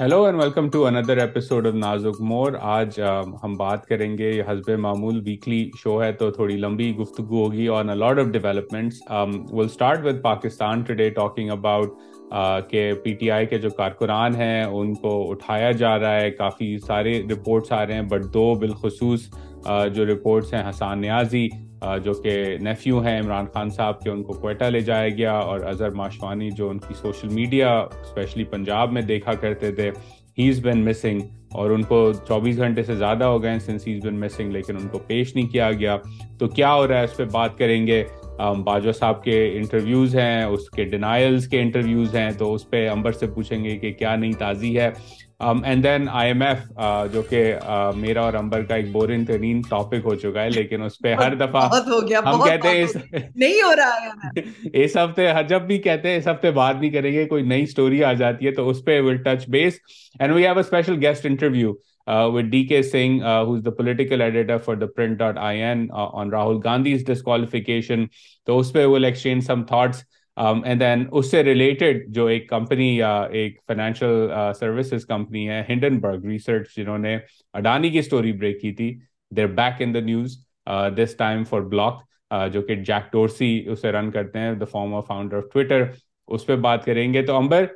Hello and welcome to another episode of Nazuk Mor. आज हम बात करेंगे, हस्बे मामूल वीकली शो है तो थोड़ी लंबी गुफ्तगू होगी on a lot of developments. Will start with Pakistan today talking about के पीटीआई के जो कारकुनान हैं उनको उठाया जा रहा है। काफ़ी सारे रिपोर्ट्स आ रहे हैं बट दो बिलखसूस जो रिपोर्ट्स हैं, हसन नियाजी जो कि नेफ्यू हैं इमरान खान साहब के, उनको क्वेटा ले जाया गया और अजहर माशवानी जो उनकी सोशल मीडिया स्पेशली पंजाब में देखा करते थे, ही इज़ बिन मिसिंग और उनको 24 घंटे से ज़्यादा हो गए हैं since he is been missing, लेकिन उनको पेश नहीं किया गया। तो क्या हो रहा है इस पर बात करेंगे। बाजवा साहब के इंटरव्यूज़ हैं, उसके डिनाइल्स के इंटरव्यूज़ हैं, तो उस पर अंबर से पूछेंगे कि क्या नहीं ताज़ी है। एंड देन IMF जो कि मेरा और अंबर का एक बोरिंग तरीन टॉपिक हो चुका है, लेकिन उस पर हर दफा हम कहते हैं नहीं हो रहा है इस हफ्ते, जब भी कहते हैं इस हफ्ते बात नहीं करेंगे, कोई नई स्टोरी आ जाती है तो उस पर will touch base. And we have a special guest interview with DK Singh, who's the political editor for The Print.in, on Rahul Gandhi's disqualification. So, us pe we'll exchange some thoughts, and then usse related, jo ek company, ek financial services company hai, Hindenburg Research, जिन्होंने Adani की story break की थी, they're back in the news this time for Block, जो कि Jack Dorsey उसे run करते हैं, the former founder of Twitter. उस पे बात करेंगे। तो अंबर,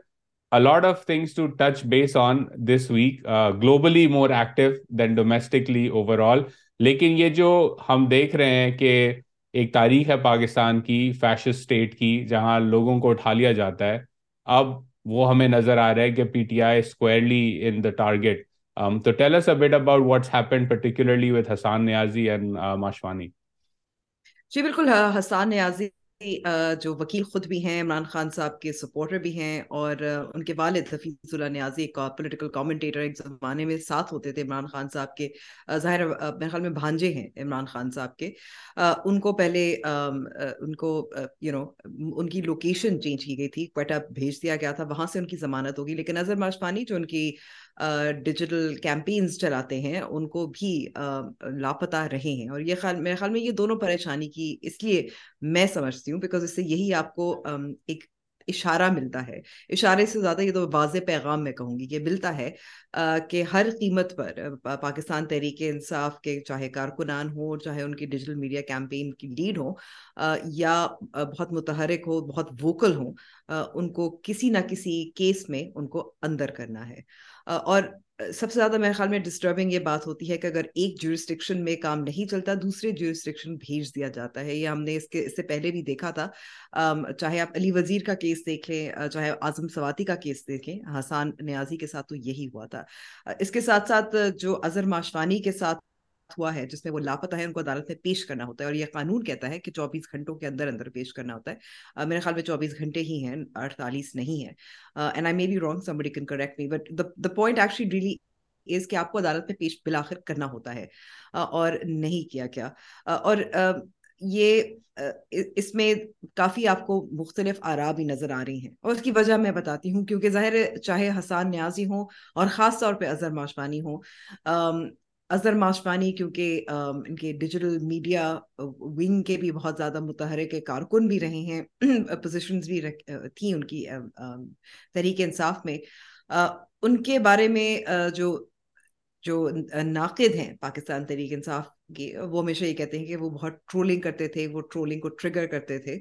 a lot of things to touch base on this week, globally more active than domestically overall. लेकिन ये जो हम देख रहे हैं कि एक तारीख है पाकिस्तान की फैशिस्ट स्टेट की जहाँ लोगों को उठा लिया जाता है, अब वो हमें नजर आ रहा है कि PTI squarely in the target. So tell us a bit about what's happened particularly with Hassan Niazi and Mashwani. जी बिल्कुल, हसन नियाजी जो वकील खुद भी हैं, इमरान खान साहब के सपोर्टर भी हैं और उनके वालिद हफीज उल्ला नियाज़ी एक पॉलिटिकल कमेंटेटर, एक ज़माने में साथ होते थे इमरान खान साहब के, ज़ाहिर मेरे ख्याल में भांजे हैं इमरान खान साहब के। उनको पहले उनको उनकी लोकेशन चेंज की गई थी, क्वेटा भेज दिया गया था, वहाँ से उनकी जमानत होगी। लेकिन अजहर माशवानी जो उनकी डिजिटल कैंपेन्स चलाते हैं उनको भी लापता रहे हैं और ये मेरे ख्याल में ये दोनों परेशानी की इसलिए मैं समझती हूँ बिकॉज इससे यही आपको एक इशारा मिलता है, इशारे से ज़्यादा ये तो वाज़े पैगाम मैं कहूँगी ये मिलता है कि हर कीमत पर पाकिस्तान तहरीके इंसाफ के चाहे कारकुनान हो, चाहे उनकी डिजिटल मीडिया कैंपेन की लीड हो या बहुत मुतहरिक हो, बहुत वोकल हो, उनको किसी ना किसी केस में उनको अंदर करना है। और सबसे ज़्यादा मेरे ख्याल में डिस्टर्बिंग ये बात होती है कि अगर एक ज्यूरिसडिक्शन में काम नहीं चलता दूसरे ज्यूरिसडिक्शन भेज दिया जाता है। ये हमने इससे पहले भी देखा था, चाहे आप अली वज़ीर का केस देख लें, चाहे आज़म स्वाति का केस देख लें, हसन नियाज़ी के साथ तो यही हुआ था। इसके साथ साथ जो अजहर माशवानी के साथ हुआ है जिसमें वो लापता है, उनको अदालत में पेश करना होता है और यह कानून कहता है कि 24 घंटों के अंदर अंदर पेश करना होता है। मेरे ख्याल में 24 घंटे ही हैं, 48 नहीं है। And I may be wrong, somebody can correct me, but the point actually really is कि आपको अदालत में पेश बिलाखिर करना होता है और नहीं किया गया। और ये इसमें काफ़ी आपको मुख्तलिफ आरा भी नज़र आ रही हैं और उसकी वजह मैं बताती हूँ, क्योंकि ज़ाहिर चाहे हसन नियाज़ी हों और ख़ास तौर पे अजहर माशवानी हों, अजहर माशवानी क्योंकि इनके डिजिटल मीडिया विंग के भी बहुत ज़्यादा मुतहरिक कारकुन भी रहे हैं, पोजीशंस भी थी उनकी तहरीक इंसाफ में, उनके बारे में जो नाकिद हैं पाकिस्तान तहरीक इंसाफ के, वो हमेशा ये कहते हैं कि वो बहुत ट्रोलिंग करते थे, वो ट्रोलिंग को ट्रिगर करते थे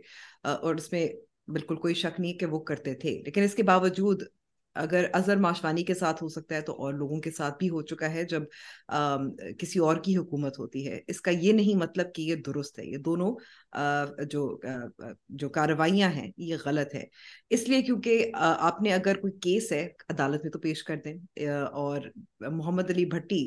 और उसमें बिल्कुल कोई शक नहीं कि वो करते थे। लेकिन इसके बावजूद अगर अजहर माशवानी के साथ हो सकता है तो और लोगों के साथ भी हो चुका है जब किसी और की हुकूमत होती है। इसका ये नहीं मतलब कि ये दुरुस्त है, ये दोनों जो कार्रवाइयाँ हैं ये गलत है, इसलिए क्योंकि आपने अगर कोई केस है अदालत में तो पेश कर दें। और मोहम्मद अली भट्टी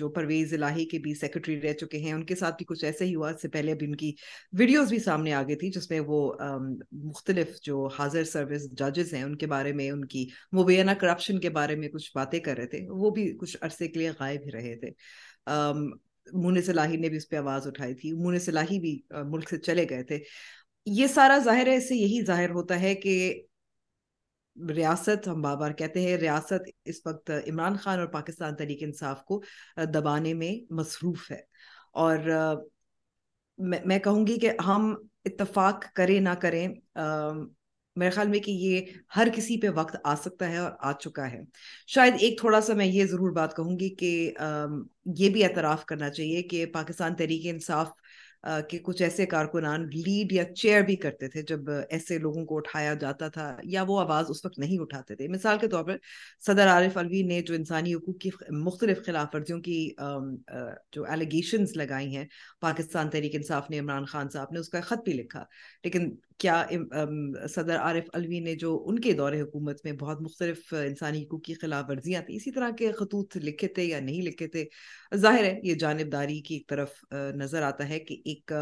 जो परवेज़ इलाही के भी सेक्रेटरी रह चुके हैं, उनके साथ भी कुछ ऐसे ही हुआ। इससे पहले अभी उनकी वीडियोज़ भी सामने आ गई थी जिसमें वो मुख्तलिफ जो हाजिर सर्विस जजेस हैं उनके बारे में, उनकी मुबैना करप्शन के बारे में कुछ बातें कर रहे थे, वो भी कुछ अरसे के लिए गायब ही रहे थे। मूनिस इलाही ने भी उस पर आवाज़ उठाई थी, मूनिस इलाही भी मुल्क से चले गए थे। ये सारा ज़ाहिर है, इससे यही ज़ाहिर होता है कि रियासत, हम बार बार कहते हैं रियासत इस वक्त इमरान खान और पाकिस्तान तहरीक इंसाफ को दबाने में मसरूफ़ है। और मैं कहूँगी कि हम इत्तफाक करें ना करें, मेरे ख्याल में कि ये हर किसी पे वक्त आ सकता है और आ चुका है। शायद एक थोड़ा सा मैं ये ज़रूर बात कहूँगी कि ये भी एतराफ़ करना चाहिए कि पाकिस्तान तहरीक-ए-इंसाफ के कुछ ऐसे कारकुनान लीड या चेयर भी करते थे जब ऐसे लोगों को उठाया जाता था या वो आवाज़ उस वक्त नहीं उठाते थे। मिसाल के तौर पर सदर आरिफ अलवी ने जो इंसानी हकूक़ की मुख्तलिफ खिलाफ वर्जियों की जो एलिगेशंस लगाई हैं पाकिस्तान तहरीक इंसाफ ने, इमरान खान साहब ने उसका ख़त भी लिखा, लेकिन क्या सदर आरिफ अलवी ने जो उनके दौरे हुकूमत में बहुत मुख्तलिफ इंसानी हकूक़ की खिलाफ वर्जियाँ थी, इसी तरह के खतूत लिखे थे या नहीं लिखे थे? ज़ाहिर है ये जानबदारी की एक तरफ नज़र आता है कि एक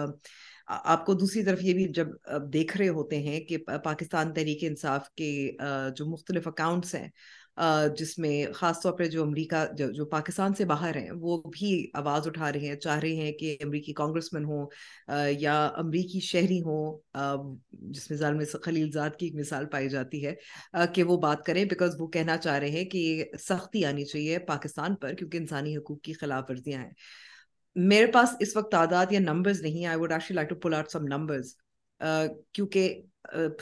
आपको दूसरी तरफ ये भी जब देख रहे होते हैं कि पाकिस्तान तहरीक इंसाफ के जो मुख्तलिफ अकाउंट्स हैं जिसमें ख़ास तौर पर जो अमेरिका जो पाकिस्तान से बाहर हैं वो भी आवाज़ उठा रहे हैं, चाह रहे हैं कि अमेरिकी कांग्रेसमैन हो या अमेरिकी शहरी हो, जिसमें ज़ालिम खलीलजाद की एक मिसाल पाई जाती है, कि वो बात करें, बिकॉज वो कहना चाह रहे हैं कि सख्ती आनी चाहिए पाकिस्तान पर क्योंकि इंसानी हकूक़ की खिलाफ वर्जियाँ हैं। मेरे पास इस वक्त तादाद या नंबर्स नहीं है, I would actually like to pull out some numbers, क्योंकि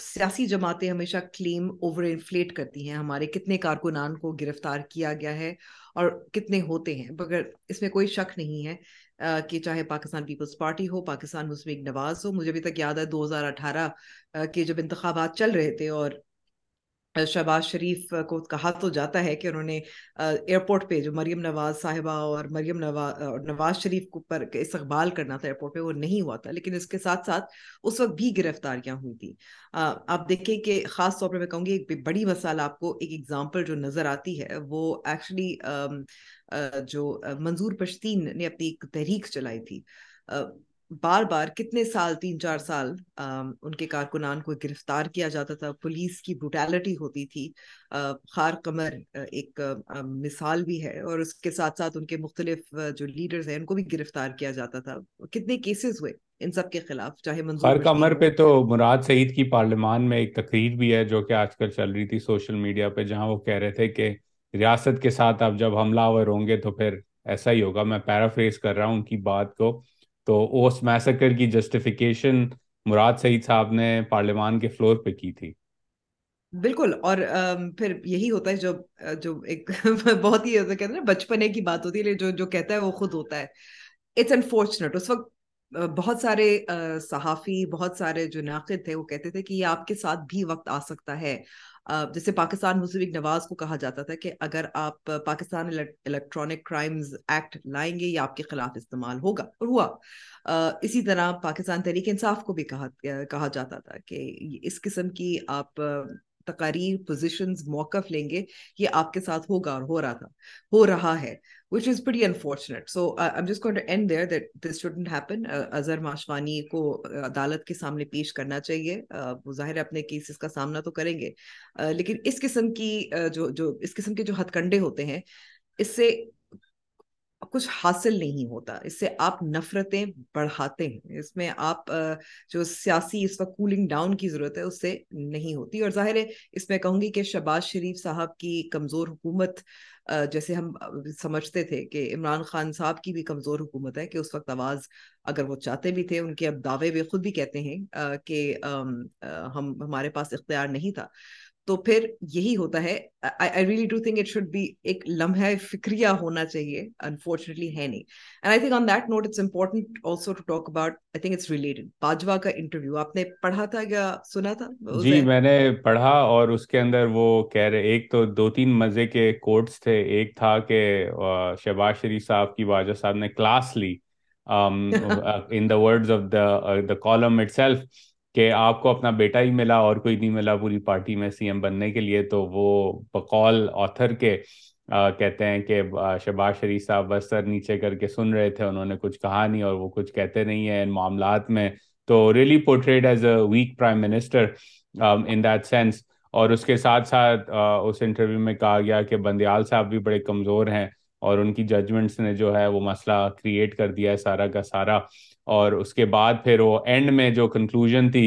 सियासी जमातें हमेशा क्लेम ओवर इन्फ्लेट करती हैं हमारे कितने कारकुनान को गिरफ्तार किया गया है और कितने होते हैं, मगर इसमें कोई शक नहीं है कि चाहे पाकिस्तान पीपल्स पार्टी हो, पाकिस्तान मुस्लिम नवाज हो। मुझे अभी तक याद है 2018 के जब इंतखाबात चल रहे थे और शहबाज शरीफ को कहा तो जाता है कि उन्होंने एयरपोर्ट पे जो मरीम नवाज साहिबा और नवाज शरीफ को पर इस्तकबाल करना था एयरपोर्ट पे, वो नहीं हुआ था, लेकिन इसके साथ साथ उस वक्त भी गिरफ्तारियां हुई थी। आप देखें कि ख़ास तौर पे मैं कहूँगी एक बड़ी मिसाल आपको एक एग्जांपल जो नज़र आती है वो एक्चुअली जो मंजूर पश्तीन ने अपनी एक तहरीक चलाई थी, बार बार कितने साल 3-4 साल उनके कारकुनान को गिरफ्तार किया जाता था, पुलिस की ब्रूटैलिटी होती थी। खार कमर एक मिसाल भी है, और उसके साथ साथ उनके मुख्तलिफ जो लीडर्स हैं उनको भी गिरफ्तार किया जाता था। कितने केसेस हुए इन सब के खिलाफ, चाहे खार कमर पे तो मुराद सईद की पार्लियामान में एक तकरीर भी है जो कि आजकल चल रही थी सोशल मीडिया पे, जहाँ वो कह रहे थे कि रियासत के साथ आप जब हमलावर होंगे तो फिर ऐसा ही होगा। मैं पैराफ्रेज कर रहा हूँ उनकी बात को। तो उस मैसेकर की जस्टिफिकेशन मुराद सईद साहब ने पार्लियामान के फ्लोर पे की थी। बिल्कुल, और फिर यही होता है जो एक बहुत ही कहते हैं ना बचपने की बात होती है, जो कहता है वो खुद होता है। It's unfortunate. उस वक्त बहुत सारे सहाफ़ी, बहुत सारे जो नाक़िद थे वो कहते थे कि ये आपके साथ भी वक्त आ सकता है। जैसे पाकिस्तान मुस्लिम नवाज को कहा जाता था कि अगर आप पाकिस्तान इलेक्ट्रॉनिक क्राइम्स एक्ट लाएंगे ये आपके खिलाफ इस्तेमाल होगा, और हुआ। इसी तरह पाकिस्तान तहरीक इंसाफ को भी कहा जाता था कि इस किस्म की आप तकारीर, पोजीशंस, मौकफ लेंगे ये आपके साथ होगा, और हो रहा है, which is pretty unfortunate. So I'm just going to end there that this shouldn't happen. Azhar माशवानी को अदालत के सामने पेश करना चाहिए। वो जाहिर अपने केसेस का सामना तो करेंगे, लेकिन इस किस्म की जो हथकंडे होते हैं इससे कुछ हासिल नहीं होता, इससे आप नफरतें बढ़ाते हैं, इसमें आप जो सियासी इस वक्त कूलिंग डाउन की ज़रूरत है उससे नहीं होती। और जाहिर है इसमें कहूँगी कि शहबाज शरीफ साहब की कमज़ोर हुकूमत, जैसे हम समझते थे कि इमरान खान साहब की भी कमज़ोर हुकूमत है, कि उस वक्त आवाज़ अगर वो चाहते भी थे, उनके अब दावे वे खुद भी कहते हैं कि हमारे पास इख्तियार नहीं था, तो फिर यही होता है। I really do think it should be एक लम्हा फिक्रिया होना चाहिए, अनफॉर्चुनेटली है नहीं। And I think on that note it's important also to talk about, I think it's related, Bajwa का इंटरव्यू आपने पढ़ा था या सुना था? जी, मैंने पढ़ा, और उसके अंदर वो कह रहे, एक तो 2-3 मजे के कोट्स थे। एक था कि शहबाज शरीफ साहब की बाजवा साहब ने क्लास ली, in the words of the column itself, कि आपको अपना बेटा ही मिला और कोई नहीं मिला पूरी पार्टी में सीएम बनने के लिए। तो वो बकौल ऑथर के कहते हैं कि शहबाज शरीफ साहब बस सर नीचे करके सुन रहे थे, उन्होंने कुछ कहा नहीं और वो कुछ कहते नहीं है इन मामलात में। तो really portrayed as a weak prime minister in that sense. और उसके साथ साथ उस इंटरव्यू में कहा गया कि बंदियाल साहब भी बड़े कमज़ोर हैं और उनकी जजमेंट्स ने जो है वो मसला क्रिएट कर दिया है सारा का सारा। और उसके बाद फिर वो एंड में जो कंक्लूजन थी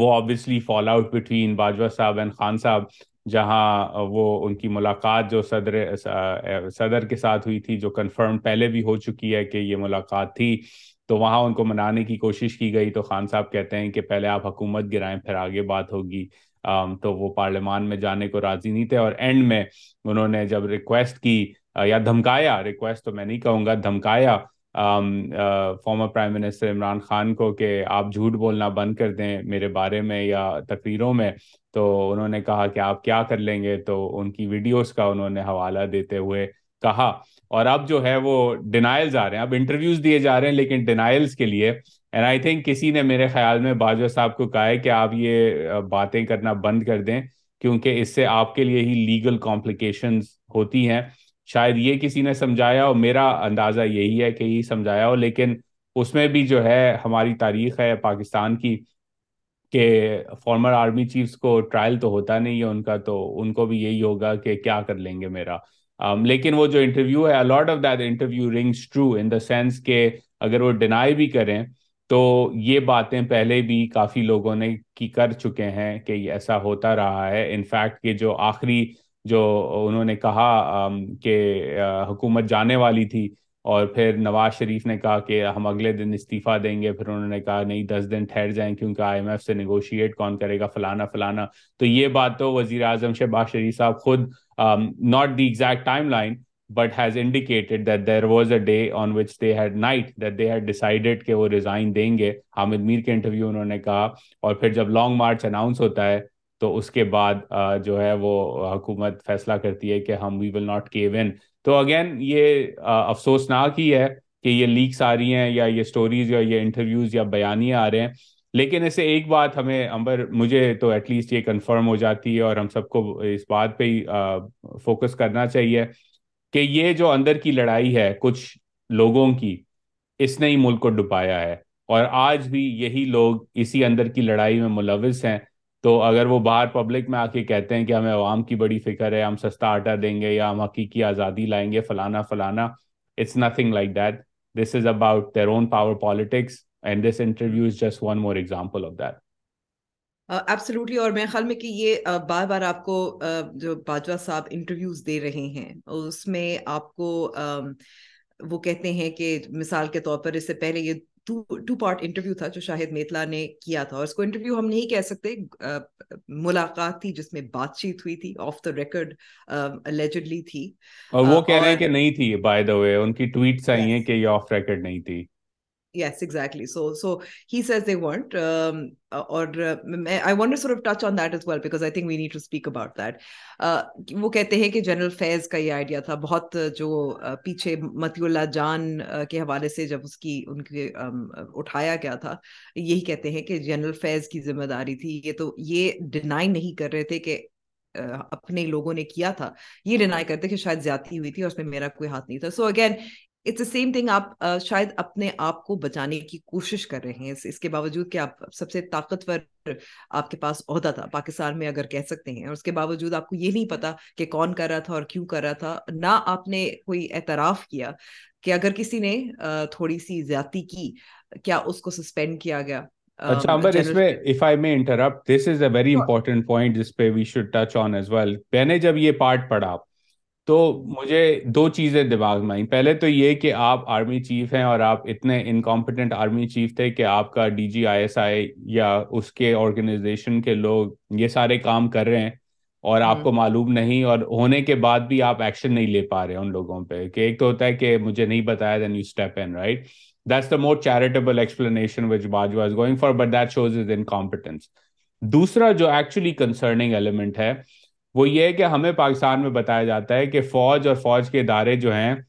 वो obviously fall out between Bajwa साहब एंड खान साहब, जहां वो उनकी मुलाकात जो सदर के साथ हुई थी, जो कंफर्म पहले भी हो चुकी है कि ये मुलाकात थी, तो वहाँ उनको मनाने की कोशिश की गई तो खान साहब कहते हैं कि पहले आप हुकूमत गिराएं फिर आगे बात होगी। तो वो पार्लियामान में जाने को राजी नहीं थे और एंड में उन्होंने जब रिक्वेस्ट की या धमकाया, रिक्वेस्ट तो मैं नहीं कहूँगा, धमकाया former prime minister Imran Khan को कि आप झूठ बोलना बंद कर दें मेरे बारे में या तकरीरों में, तो उन्होंने कहा कि आप क्या कर लेंगे, तो उनकी वीडियोस का उन्होंने हवाला देते हुए कहा। और अब जो है वो डिनाइल्स आ रहे हैं, अब इंटरव्यूज दिए जा रहे हैं लेकिन डिनाइल्स के लिए। एंड आई थिंक किसी ने मेरे ख्याल में बाजवा साहब को कहा है कि आप ये बातें करना बंद कर दें क्योंकि इससे आपके लिए ही लीगल कॉम्प्लिकेशंस होती हैं, शायद ये किसी ने समझाया और मेरा अंदाज़ा यही है कि ये समझाया हो। लेकिन उसमें भी जो है हमारी तारीख है पाकिस्तान की कि फॉर्मर आर्मी चीफ्स को ट्रायल तो होता नहीं है उनका, तो उनको भी यही होगा कि क्या कर लेंगे मेरा। लेकिन वो जो इंटरव्यू है, a lot of that interview rings true in the sense के अगर वो डिनाई भी करें तो ये बातें पहले भी काफ़ी लोगों ने की कर चुके हैं कि ऐसा होता रहा है। इनफैक्ट कि जो आखिरी जो उन्होंने कहा कि हुकूमत जाने वाली थी और फिर नवाज शरीफ ने कहा कि हम अगले दिन इस्तीफ़ा देंगे, फिर उन्होंने कहा नहीं 10 दिन ठहर जाएं क्योंकि IMF से नेगोशिएट कौन करेगा फलाना फलाना। तो ये बात तो वज़ीर आज़म शहबाज शरीफ साहब खुद not the exact timeline but has indicated that there was a day on which they had night that they had decided कि वो रिज़ाइन देंगे। हामिद मीर के इंटरव्यू उन्होंने कहा और फिर जब लॉन्ग मार्च अनाउंस होता है तो उसके बाद जो है वो हुकूमत फैसला करती है कि हम we will not cave in. तो अगेन ये अफसोसनाक ही है कि ये लीक्स आ रही हैं या ये स्टोरीज या ये इंटरव्यूज या बयानियाँ आ रहे हैं। लेकिन इससे एक बात हमें अंबर, मुझे तो एटलीस्ट ये कंफर्म हो जाती है और हम सबको इस बात पे ही फोकस करना चाहिए कि ये जो अंदर की लड़ाई है कुछ लोगों की, इसने ही मुल्क को डुबाया है और आज भी यही लोग इसी अंदर की लड़ाई में मुलविस हैं। तो अगर वो बाहर पब्लिक में आके कहते हैं कि हमें आवाम की बड़ी फिक्र है, हम सस्ता आटा देंगे या हम हकीकी आज़ादी लाएंगे फलाना फलाना, it's nothing like that, this is about their own power politics and this interview is just one more example of that. Absolutely. और मेरे ख्याल में कि ये बार बार आपको जो बाजवा साहब इंटरव्यूज दे रहे हैं उसमें आपको वो कहते हैं कि मिसाल के तौर पर इससे पहले ये 2-part इंटरव्यू था जो शाहिद मेतला ने किया था और इसको इंटरव्यू हम नहीं कह सकते, मुलाकात थी जिसमें बातचीत हुई थी, ऑफ द रिकॉर्ड अलेजिडली थी। और वो कह रहे हैं कि नहीं थी, बाय द वे उनकी ट्वीट्स आई हैं कि ये ऑफ रिकॉर्ड नहीं थी। Yes, exactly. So he says they weren't. I want to sort of touch on that as well because I think we need to speak about that. वो कहते हैं कि जनरल फैज का ये आइडिया था बहुत, जो पीछे मतियुल्लाह जान के हवाले से जब उनके उठाया गया था, यही कहते हैं कि जनरल फैज की जिम्मेदारी थी ये। तो ये डिनाई नहीं कर रहे थे कि अपने लोगों ने किया था, ये डिनाई करते कि शायद ज्यादती हुई थी और उसमें मेरा कोई हाथ नहीं था। So again, it's the same thing. आप शायद अपने आप को बचाने की कोशिश कर रहे हैं इसके बावजूद कि आप सबसे ताकतवर, आपके पास ओहदा था पाकिस्तान में अगर कह सकते हैं, और उसके बावजूद आपको ये नहीं पता कि कौन कर रहा था और क्यों कर रहा था। ना आपने कोई एतराफ़ किया कि अगर किसी ने थोड़ी सी ज्यादती की क्या उसको सस्पेंड किया गया। अच्छा अंबर, इसमें if I may interrupt, this is a very important point जिस पे we should touch on as well. मैंने जब ये पार्ट पढ़ा तो मुझे दो चीज़ें दिमाग में आई। पहले तो ये कि आप आर्मी चीफ हैं और आप इतने इनकॉम्पिटेंट आर्मी चीफ थे कि आपका DG ISI या उसके ऑर्गेनाइजेशन के लोग ये सारे काम कर रहे हैं और आपको मालूम नहीं, और होने के बाद भी आप एक्शन नहीं ले पा रहे हैं उन लोगों पे। कि एक तो होता है कि मुझे नहीं बताया, then you step in, right? That's the more charitable explanation which Bajwa is going for, but that shows is incompetence. दूसरा जो एक्चुअली कंसर्निंग एलिमेंट है वो ये है कि हमें पाकिस्तान में बताया जाता है कि फौज और फौज के इदारे जो हैं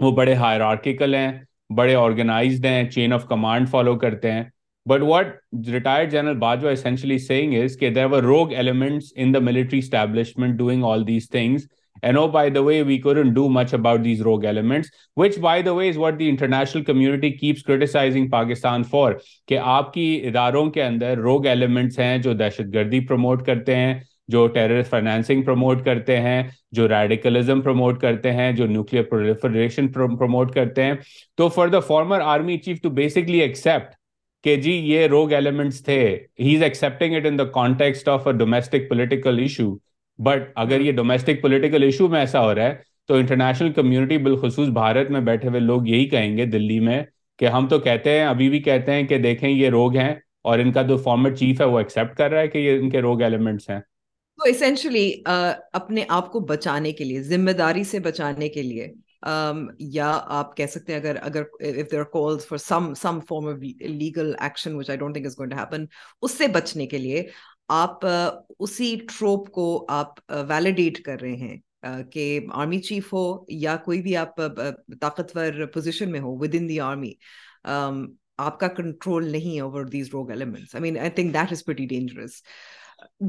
वो बड़े हायरार्किकल हैं, बड़े ऑर्गेनाइज्ड हैं, चेन ऑफ कमांड फॉलो करते हैं। But what retired general Bajwa essentially saying is कि there were rogue elements in the military establishment doing all these things and oh by the way we couldn't do much about these rogue elements, which by the way is what the international community keeps criticising Pakistan for, कि आपकी इदारों के अंदर रोग elements हैं जो दहशतगर्दी promote करते हैं, जो टेररिस्ट फाइनेंसिंग प्रमोट करते हैं, जो रेडिकलिज्म प्रमोट करते हैं, जो न्यूक्लियर प्रोलिफरेशन प्रमोट करते हैं। तो for the former army chief to basically accept कि जी ये रोग एलिमेंट्स थे, he is accepting it in the context of a domestic political issue. But अगर ये डोमेस्टिक पॉलिटिकल इशू में ऐसा हो रहा है तो इंटरनेशनल कम्युनिटी, बिलखसूस भारत में बैठे हुए लोग यही कहेंगे दिल्ली में कि हम तो कहते हैं, अभी भी कहते हैं कि देखें ये रोग हैं, और इनका जो फॉर्मर चीफ है वो एक्सेप्ट कर रहा है कि ये इनके रोग एलिमेंट्स हैं। तो एसेंशियली अपने आप को बचाने के लिए, जिम्मेदारी से बचाने के लिए, या आप कह सकते हैं अगर if there calls for some form of legal action which I don't think is going to happen, उससे बचने के लिए आप उसी ट्रोप को आप वैलिडेट कर रहे हैं कि आर्मी चीफ हो या कोई भी आप ताकतवर पोजीशन में हो विद इन द आर्मी, आपका कंट्रोल नहीं है over these rogue elements. I mean I think that is pretty dangerous.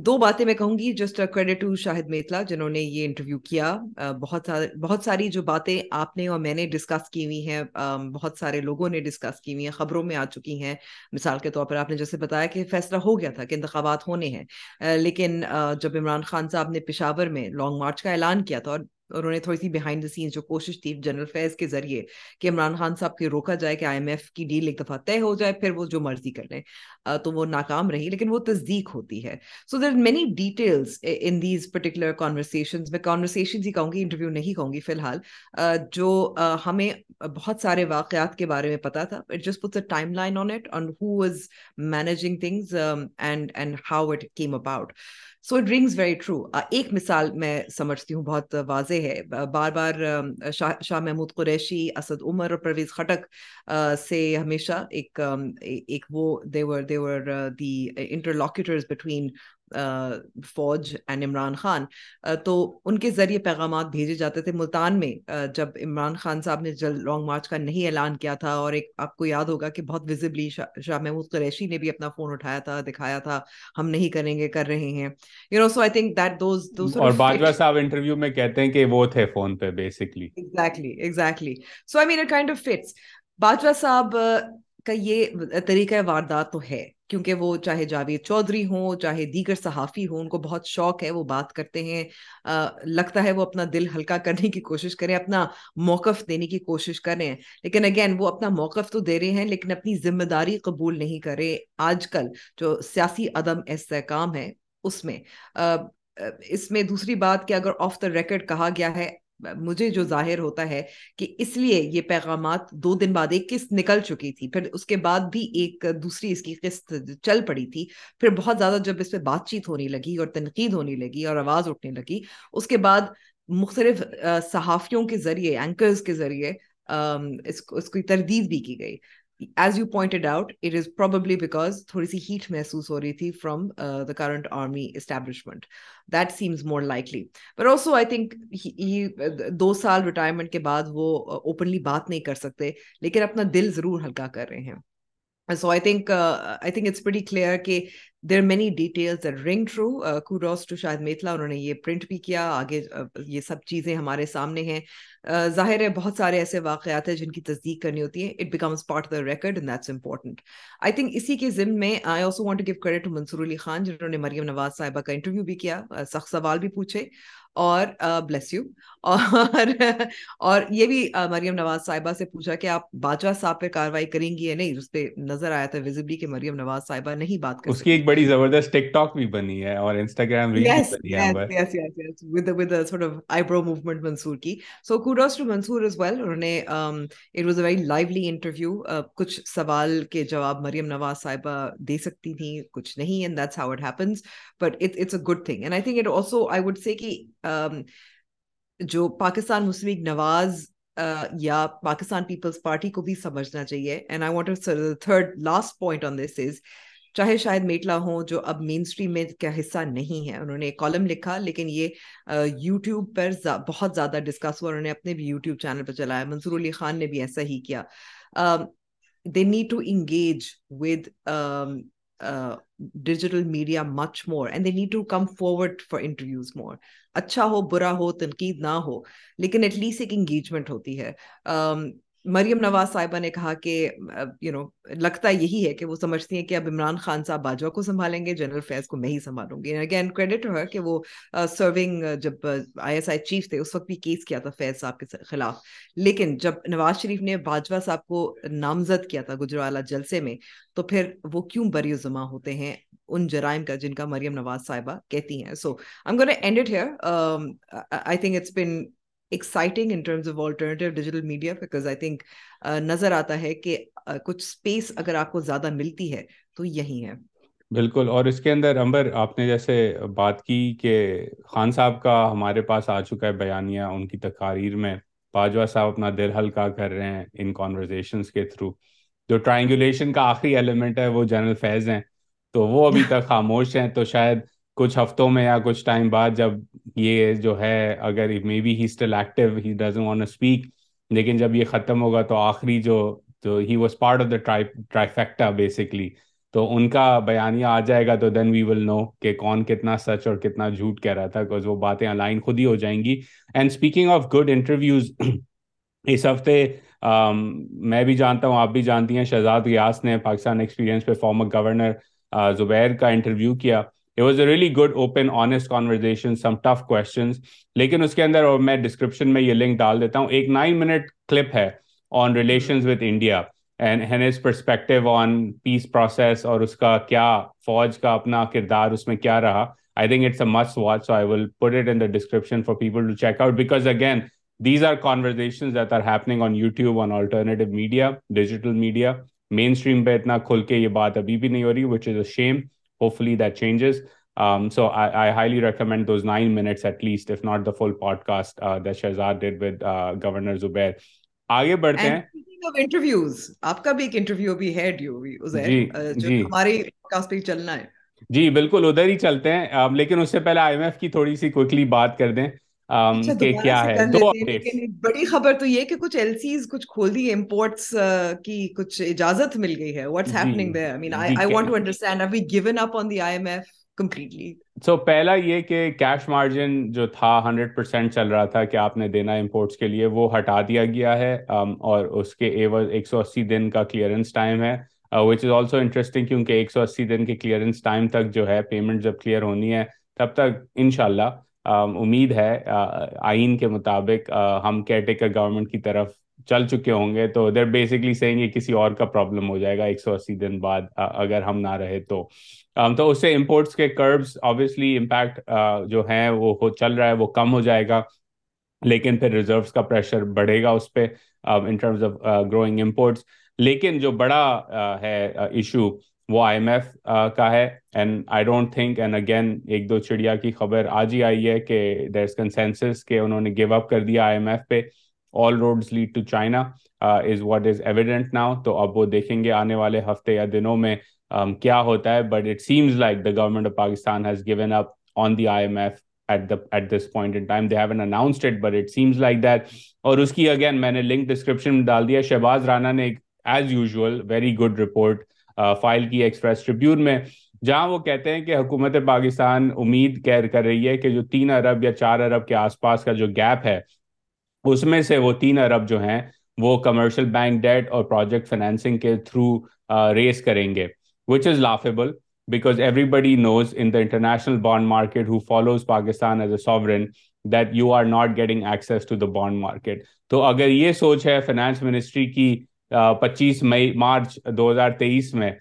दो बातें मैं कहूंगी, जस्ट क्रेडिट टू शाहिद मेतला जिन्होंने ये इंटरव्यू किया। बहुत सारी जो बातें आपने और मैंने डिस्कस की हुई हैं, बहुत सारे लोगों ने डिस्कस की हुई हैं, खबरों में आ चुकी हैं। मिसाल के तौर पर आपने जैसे बताया कि फैसला हो गया था कि इंतखाबात होने हैं, लेकिन जब इमरान खान साहब ने पेशावर में लॉन्ग मार्च का ऐलान किया था और उन्होंने थोड़ी सी बिहाइंड द सीन्स जो कोशिश थी जनरल फैज के जरिए कि इमरान खान साहब के रोका जाए कि IMF की डील एक दफा तय हो जाए, फिर वो जो मर्जी कर लें, तो वो नाकाम रही, लेकिन वो तस्दीक होती है। So there many details in these particular conversations. मैं कॉन्वर्सेशंस ही कहूंगी, इंटरव्यू नहीं कहूंगी फिलहाल, जो हमें बहुत सारे वाकयात के बारे में पता था। It just puts a timeline on it, on who was managing things and how it came about. So it rings very true. एक मिसाल मैं समझती हूँ बहुत वाजे है, बार बार शाह महमूद कुरैशी, असद उमर और परवेज खटक से हमेशा एक वो they were the interlocutors between फौज एंड इमरान खान, तो उनके जरिए पैगाम भेजे जाते थे। मुल्तान में जब इमरान खान साहब ने लॉन्ग मार्च का नहीं ऐलान किया था, और एक आपको याद होगा कि बहुत विजिबली शाह महमूद कुरैशी ने भी अपना फोन उठाया था, दिखाया था हम नहीं करेंगे, कर रहे हैं, you know. So I think that those और बाजवा साहब इंटरव्यू में कहते हैं कि वो थे फोन पे basically. Exactly. So I mean it kind of fits. Bajwa साहब का ये तरीका वारदात तो है, क्योंकि वो चाहे जावेद चौधरी हों, चाहे दीगर सहाफ़ी हों, उनको बहुत शौक है, वो बात करते हैं, लगता है वो अपना दिल हल्का करने की कोशिश करें, अपना मौक़िफ़ देने की कोशिश करें, लेकिन अगेन वो अपना मौक़िफ़ तो दे रहे हैं लेकिन अपनी जिम्मेदारी कबूल नहीं करे। आजकल जो सियासी अदम इस्तेहकाम है उसमें इसमें दूसरी बात कि अगर ऑफ द रिकॉर्ड कहा गया है, मुझे जो जाहिर होता है कि इसलिए ये पैगामात 2 दिन बाद, एक किस्त निकल चुकी थी, फिर उसके बाद भी एक दूसरी इसकी किस्त चल पड़ी थी, फिर बहुत ज्यादा जब इस पर बातचीत होने लगी और तनकीद होने लगी और आवाज उठने लगी, उसके बाद मुख्तलिफ सहाफियों के जरिए, एंकर्स के जरिए इसकी तरदीद भी की गई। As you pointed out, it is probably because थोड़ी सी heat महसूस हो रही थी from the current army establishment. That seems more likely. But also I think he 2 साल retirement के बाद वो openly बात नहीं कर सकते, लेकिन अपना दिल जरूर हल्का कर रहे हैं। So I think it's pretty clear कि there are many details that ring true. Kudos to Shahid Maitla, उन्होंने ये प्रिंट भी किया, आगे ये सब चीज़ें हमारे सामने हैं। जाहिर है बहुत सारे ऐसे वाक़यात हैं जिनकी तस्दीक करनी होती है। It becomes part of the record and that's important. I think इसी के ज़िम्न में I also want to give credit to Mansoor Ali Khan जिन्होंने मरियम नवाज साहिबा का इंटरव्यू भी किया, सख्त सवाल भी पूछे और ब्लेस यू और ये भी मरियम नवाज साहिबा से पूछा कि आप बाजवा साहब पे कार्रवाई करेंगी या नहीं। उस पर नजर आया था विजिबली कि मरियम नवाज साहिबा नहीं बात कर उसकी एक बड़ी जबरदस्त टिकटॉक भी बनी है और इंस्टाग्राम रील भी बनी है Amber with a sort of eyebrow movement Mansoor की। So kudos to Mansoor as well. उन्होंने it was a very lively interview, कुछ सवाल के जवाब मरियम नवाज साहिबा दे सकती थी, कुछ नहीं, and that's how it happens, but it's a good thing. And I think it also I would say कि जो पाकिस्तान मुस्लिम लीग नवाज या पाकिस्तान पीपल्स पार्टी को भी समझना चाहिए। And I want to third last point on this is, चाहे शायद मेटला हो जो अब मेन स्ट्रीम में का हिस्सा नहीं है, उन्होंने एक कॉलम लिखा लेकिन ये यूट्यूब पर बहुत ज्यादा डिस्कस हुआ, उन्होंने अपने भी यूट्यूब चैनल पर चलाया, मंसूर अली खान ने भी ऐसा ही किया। They need to engage with digital media much more and they need to come forward for interviews more. अच्छा हो बुरा हो, तनकीद ना हो, लेकिन at least एक engagement होती है। मरियम नवाज साहिबा ने कहा कि you know, लगता यही है कि वो समझती हैं कि अब इमरान खान साहब बाजवा को संभालेंगे, जनरल फैज को मैं ही संभालूंगी। अगेन क्रेडिट टू हर कि वो सर्विंग जब ISI चीफ थे उस वक्त भी केस किया था फैज साहब के खिलाफ, लेकिन जब नवाज शरीफ ने बाजवा साहब को नामजद किया था गुजरावाला जलसे में, तो फिर वो क्यों बरी-ओ-ज़मा होते हैं उन जराइम का जिनका मरियम नवाज साहिबा कहती हैं। So I am going to end it here. I think it's been exciting in terms of alternative digital media, because I think नजर आता है कि कुछ space अगर आपको ज़्यादा मिलती है तो यही है। बिल्कुल, और इसके अंदर अंबर आपने जैसे बात की कि खान साहब का हमारे पास आ चुका है बयानिया, उनकी तकारीर में बाजवा साहब अपना दिल हल्का कर रहे हैं इन कॉन्वर्जेशंस के थ्रू। जो ट्रायंगुलेशन का आखिरी एलिमेंट है वो जनरल फैज़ हैं, तो वो अभी तक खामोश हैं। तो शायद कुछ हफ्तों में या कुछ टाइम बाद जब ये जो है, अगर may be he still active, he doesn't want to speak, लेकिन जब ये खत्म होगा तो आखिरी जो he was part of the trifecta basically, तो उनका बयानिया आ जाएगा, तो देन वी विल नो कि कौन कितना सच और कितना झूठ कह रहा था, बिकॉज वो बातें अलाइन खुद ही हो जाएंगी। And speaking of good interviews, इस हफ्ते मैं भी जानता हूँ, आप भी जानती हैं, शहजाद रियाज ने पाकिस्तान एक्सपीरियंस पे फॉर्मर गवर्नर जुबैर का इंटरव्यू किया। It was a really good, open, honest conversation, some tough questions. लेकिन उसके अंदर, और मैं डिस्क्रिप्शन में ये लिंक डाल देता हूँ, एक 9-minute क्लिप है on relations with India and his perspective on peace process और उसका क्या, फौज का अपना किरदार उसमें क्या रहा। I think it's a must watch, so I will put it in the description for people to check out, because again, these are conversations that are happening on YouTube, on alternative media, digital media. Mainstream पे इतना खुल के ये बात अभी भी नहीं हो रही, which is a shame. Hopefully that changes. So I highly recommend those 9 minutes at least, if not the full podcast that Shahzad did with Governor Zubair. आगे बढ़ते हैं. And speaking of interviews, आपका भी एक interview भी है due Uzair, जो हमारे podcast पे चलना है. जी बिल्कुल, उधर ही चलते हैं, लेकिन उससे पहले IMF की थोड़ी सी क्विकली बात कर दें कि क्या है। दो अपडेट, बड़ी खबर तो ये कि कुछ LCs कुछ खोल दी, इम्पोर्ट्स की कुछ इजाजत मिल गई है। What's happening there? I mean I want to understand, have we given up on the IMF completely? So पहला ये कि कैश मार्जिन जो था 100% चल रहा था कि आपने देना इम्पोर्ट्स के लिए, वो हटा दिया गया है, और उसके एवज 180 दिन का क्लियरेंस टाइम है, व्हिच इज आल्सो इंटरेस्टिंग, क्योंकि 180 दिन के क्लियरेंस टाइम तक जो है पेमेंट जब क्लियर होनी है, तब तक इंशाल्लाह उम्मीद है आइन के मुताबिक हम केयरटेकर गवर्नमेंट की तरफ चल चुके होंगे। तो देर बेसिकली सेइंग ये किसी और का प्रॉब्लम हो जाएगा 180 दिन बाद अगर हम ना रहे तो। तो उससे इम्पोर्ट्स के कर्ब्स ऑब्वियसली इम्पैक्ट जो है वो चल रहा है, वो कम हो जाएगा, लेकिन फिर रिजर्व्स का प्रेशर बढ़ेगा उस पर in terms of growing imports. लेकिन जो बड़ा है इशू, वो IMF का है। And I don't think, and again एक दो चिड़िया की खबर आज ही आई है कि देयर इज कंसेंसस के उन्होंने गिव अप कर दिया IMF पे। All roads lead to China is what is evident now. तो अब वो देखेंगे आने वाले हफ्ते या दिनों में क्या होता है, but it seems like the government of Pakistan has given up on the IMF at this point in time. They haven't announced it, but it seems like that. और उसकी अगेन मैंने लिंक डिस्क्रिप्शन में डाल दिया। शहबाज राना ने as usual very good report file की Express Tribune में, जहां वो कहते हैं कि हुकूमत पाकिस्तान उम्मीद कर रही है कि जो 3 अरब या 4 अरब के आसपास का जो गैप है, उसमें से वो 3 अरब जो हैं वो कमर्शियल बैंक डेट और प्रोजेक्ट फाइनेंसिंग के थ्रू रेस करेंगे, which is laughable, because everybody knows in the international bond market who follows Pakistan as a sovereign that you are not getting access to the bond market. तो अगर ये सोच है finance ministry की 25 मार्च 2023 में,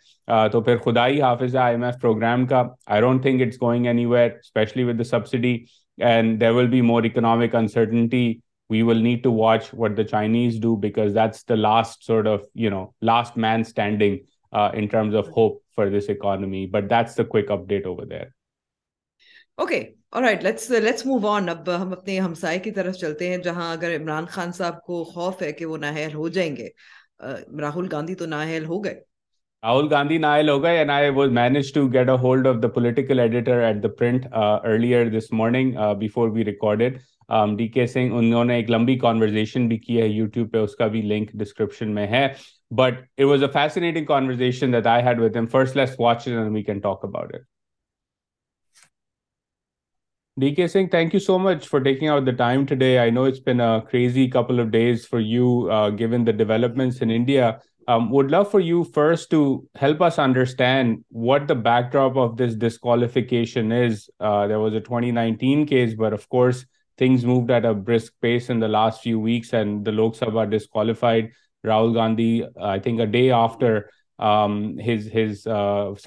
तो फिर खुदा ही हाफिज है IMF प्रोग्राम का। I don't think it's going anywhere, especially with the subsidy, and there will be more economic uncertainty. We will need to watch what the Chinese do, because that's the last sort of, you know, last man standing in terms of hope for this economy. But that's the quick update over there. Okay, alright, let's move on. अब हम अपने हमसाये की तरफ चलते हैं, जहां अगर इमरान खान साहब को खौफ है कि वो नाहेल हो जाएंगे, राहुल गांधी तो नाहेल हो गए। राहुल गांधी नाहेल हो गए, and I was managed to get a hold of the political editor at The Print earlier this morning before we recorded, DK Singh। उन्होंने एक लंबी कॉन्वर्जेशन भी की है YouTube पे, उसका भी लिंक डिस्क्रिप्शन में है। But it was a fascinating conversation that I had with him. First, let's watch it and we can talk about it. DK Singh, thank you so much for taking out the time today. I know it's been a crazy couple of days for you, given the developments in India. Would love for you first to help us understand what the backdrop of this disqualification is. There was a 2019 case, but of course, things moved at a brisk pace in the last few weeks, and the Lok Sabha disqualified Rahul Gandhi, I think a day after his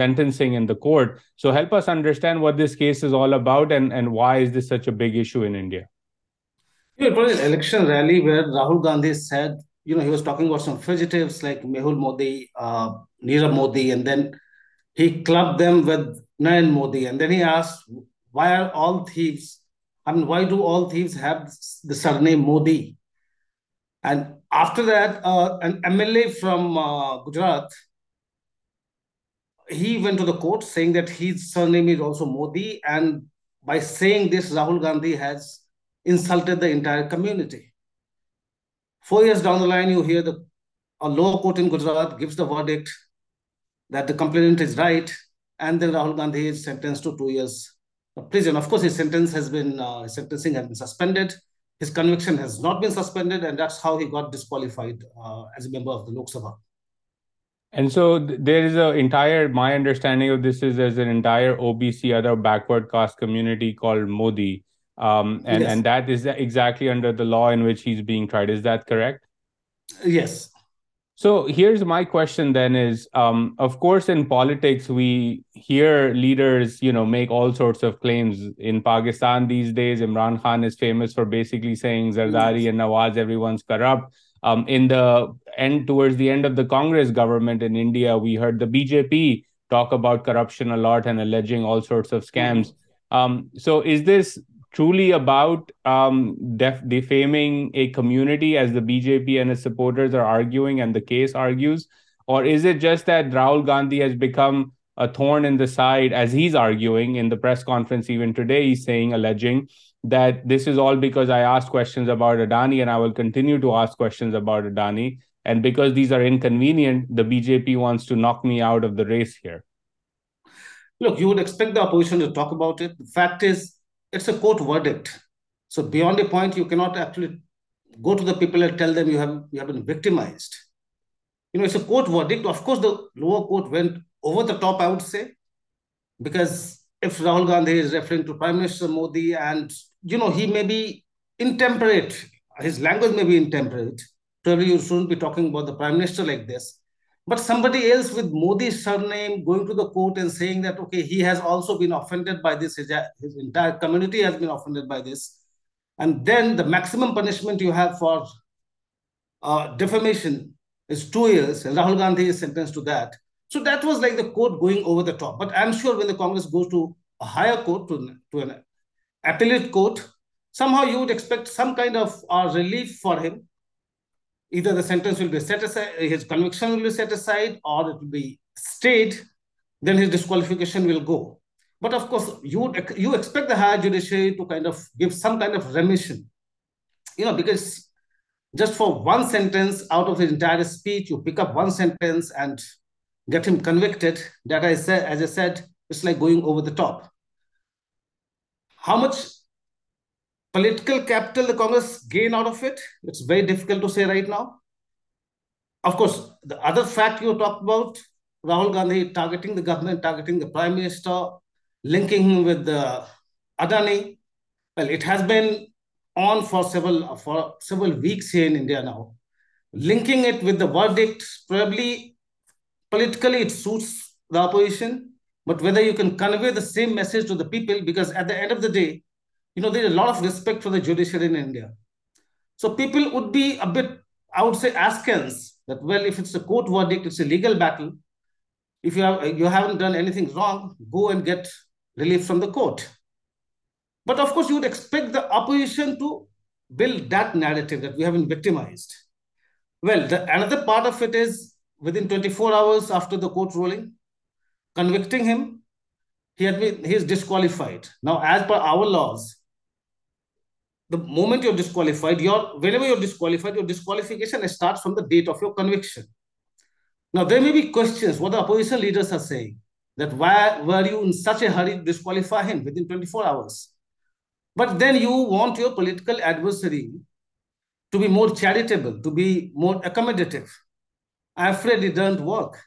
sentencing in the court. So help us understand what this case is all about, and why is this such a big issue in India? It was an election rally where Rahul Gandhi said, he was talking about some fugitives like Mehul Modi, Nirav Modi, and then he clubbed them with Nayan Modi. And then he asked, why are all thieves, why do all thieves have the surname Modi? And after that, an MLA from Gujarat, he went to the court saying that his surname is also Modi. And by saying this, Rahul Gandhi has insulted the entire community. 4 years down the line, you hear a lower court in Gujarat gives the verdict that the complainant is right. And then Rahul Gandhi is sentenced to 2 years of prison. Of course, his sentencing has been suspended. His conviction has not been suspended. And that's how he got disqualified as a member of the Lok Sabha. And so there is my understanding of this is there's an entire OBC, other backward caste community called Modi. And that is exactly under the law in which he's being tried. Is that correct? Yes. So here's my question then is, of course, in politics, we hear leaders, make all sorts of claims. In Pakistan these days, Imran Khan is famous for basically saying Zardari and Nawaz, everyone's corrupt. Towards the end of the Congress government in India, we heard the BJP talk about corruption a lot and alleging all sorts of scams. So is this truly about defaming a community as the BJP and its supporters are arguing and the case argues? Or is it just that Rahul Gandhi has become a thorn in the side as he's arguing in the press conference even today? He's alleging that this is all because I asked questions about Adani and I will continue to ask questions about Adani. And because these are inconvenient, the BJP wants to knock me out of the race here. Look, you would expect the opposition to talk about it. The fact is, it's a court verdict. So beyond a point, you cannot actually go to the people and tell them you have been victimized. It's a court verdict. Of course, the lower court went over the top, I would say, because if Rahul Gandhi is referring to Prime Minister Modi and, he may be intemperate, his language may be intemperate. Probably you shouldn't be talking about the Prime Minister like this. But somebody else with Modi's surname going to the court and saying that, okay, he has also been offended by this. His entire community has been offended by this. And then the maximum punishment you have for defamation is 2 years. And Rahul Gandhi is sentenced to that. So that was like the court going over the top. But I'm sure when the Congress goes to a higher court, to an appellate court, somehow you would expect some kind of relief for him. Either the sentence will be set aside, his conviction will be set aside, or it will be stayed, then his disqualification will go. But of course, you expect the higher judiciary to kind of give some kind of remission. Because just for one sentence out of his entire speech, you pick up one sentence and get him convicted. That as I said, it's like going over the top. How much political capital the Congress gain out of it? It's very difficult to say right now. Of course, the other fact you talked about, Rahul Gandhi targeting the government, targeting the Prime Minister, linking him with the Adani. Well, it has been on for several weeks here in India now. Linking it with the verdict, probably politically it suits the opposition, but whether you can convey the same message to the people, because at the end of the day, there's a lot of respect for the judiciary in India. So people would be a bit, I would say, askance that, well, if it's a court verdict, it's a legal battle. If you haven't done anything wrong, go and get relief from the court. But of course, you would expect the opposition to build that narrative that we have been victimized. Well, another part of it is within 24 hours after the court ruling, convicting him, he is disqualified. Now, as per our laws, the moment you're disqualified, whenever you're disqualified, your disqualification starts from the date of your conviction. Now, there may be questions what the opposition leaders are saying, that why were you in such a hurry to disqualify him within 24 hours? But then you want your political adversary to be more charitable, to be more accommodative. I'm afraid it doesn't work.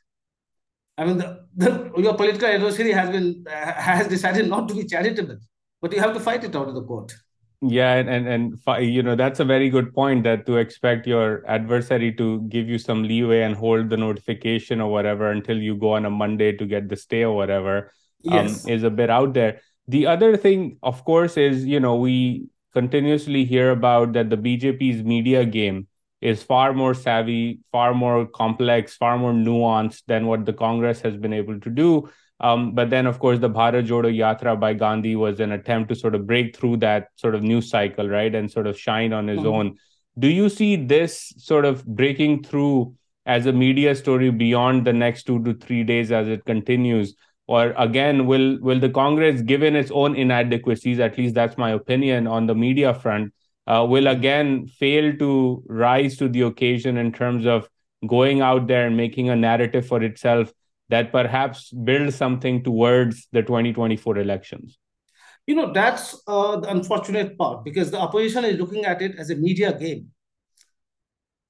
Your political adversary has decided not to be charitable, but you have to fight it out of the court. Yeah, and that's a very good point, that to expect your adversary to give you some leeway and hold the notification or whatever until you go on a Monday to get the stay or whatever is a bit out there. The other thing, of course, is, we continuously hear about that the BJP's media game is far more savvy, far more complex, far more nuanced than what the Congress has been able to do. But then, of course, the Bharat Jodo Yatra by Gandhi was an attempt to sort of break through that sort of news cycle, right, and sort of shine on his own. Do you see this sort of breaking through as a media story beyond the next 2 to 3 days as it continues? Or again, will the Congress, given its own inadequacies, at least that's my opinion on the media front, will again fail to rise to the occasion in terms of going out there and making a narrative for itself that perhaps builds something towards the 2024 elections? You know, that's the unfortunate part, because the opposition is looking at it as a media game.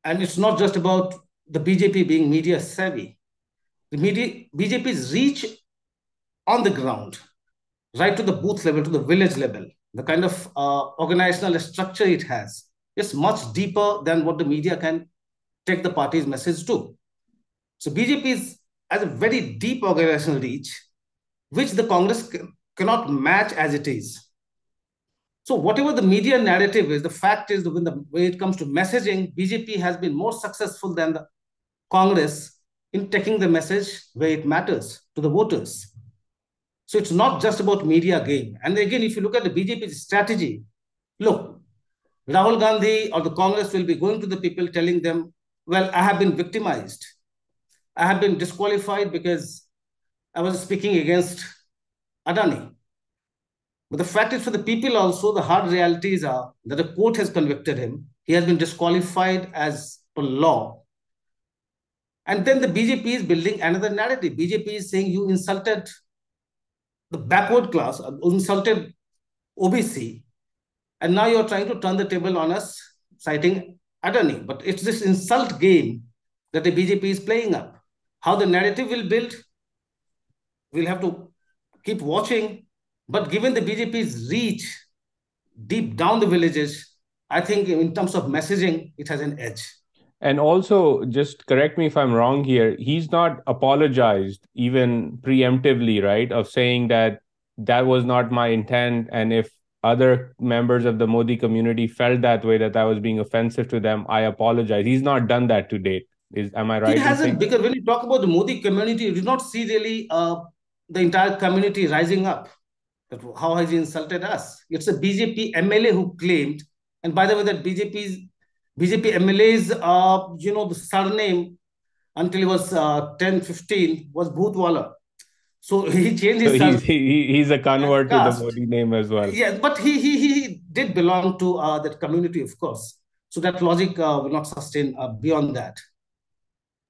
And it's not just about the BJP being media savvy. The BJP's reach on the ground, right to the booth level, to the village level, the kind of organizational structure it has, is much deeper than what the media can take the party's message to. So BJP has a very deep organizational reach, which the Congress cannot match as it is. So whatever the media narrative is, the fact is, when it comes to messaging, BJP has been more successful than the Congress in taking the message where it matters to the voters. So it's not just about media game. And again, if you look at the BJP's strategy, look, Rahul Gandhi or the Congress will be going to the people telling them, well, I have been victimized. I have been disqualified because I was speaking against Adani. But the fact is, for the people also, the hard realities are that the court has convicted him. He has been disqualified as per law. And then the BJP is building another narrative. BJP is saying you insulted the backward class, insulted OBC, and now you're trying to turn the table on us, citing Adani. But it's this insult game that the BJP is playing up. How the narrative will build, we'll have to keep watching. But given the BJP's reach deep down the villages, I think in terms of messaging, it has an edge. And also, just correct me if I'm wrong here, he's not apologized even preemptively, right, of saying that that was not my intent. And if other members of the Modi community felt that way, that I was being offensive to them, I apologize. He's not done that to date. Am I right? It hasn't, because when you talk about the Modi community, you do not see really the entire community rising up. How has he insulted us? It's a BJP MLA who claimed, and by the way, that BJP MLA's, you know, the surname until he was 10, 15 was Bhutwala. So he changed his surname. He's a convert to the Modi name as well. Yeah, but he did belong to that community, of course. So that logic will not sustain beyond that.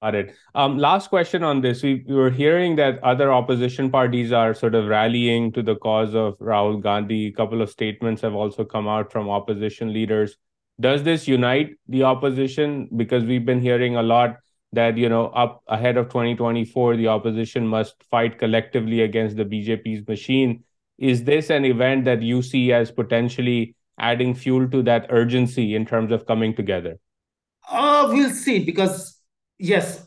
Got it. Last question on this. We were hearing that other opposition parties are sort of rallying to the cause of Rahul Gandhi. A couple of statements have also come out from opposition leaders. Does this unite the opposition? Because we've been hearing a lot that, you know, up ahead of 2024, the opposition must fight collectively against the BJP's machine. Is this an event that you see as potentially adding fuel to that urgency in terms of coming together? We'll see, because, yes,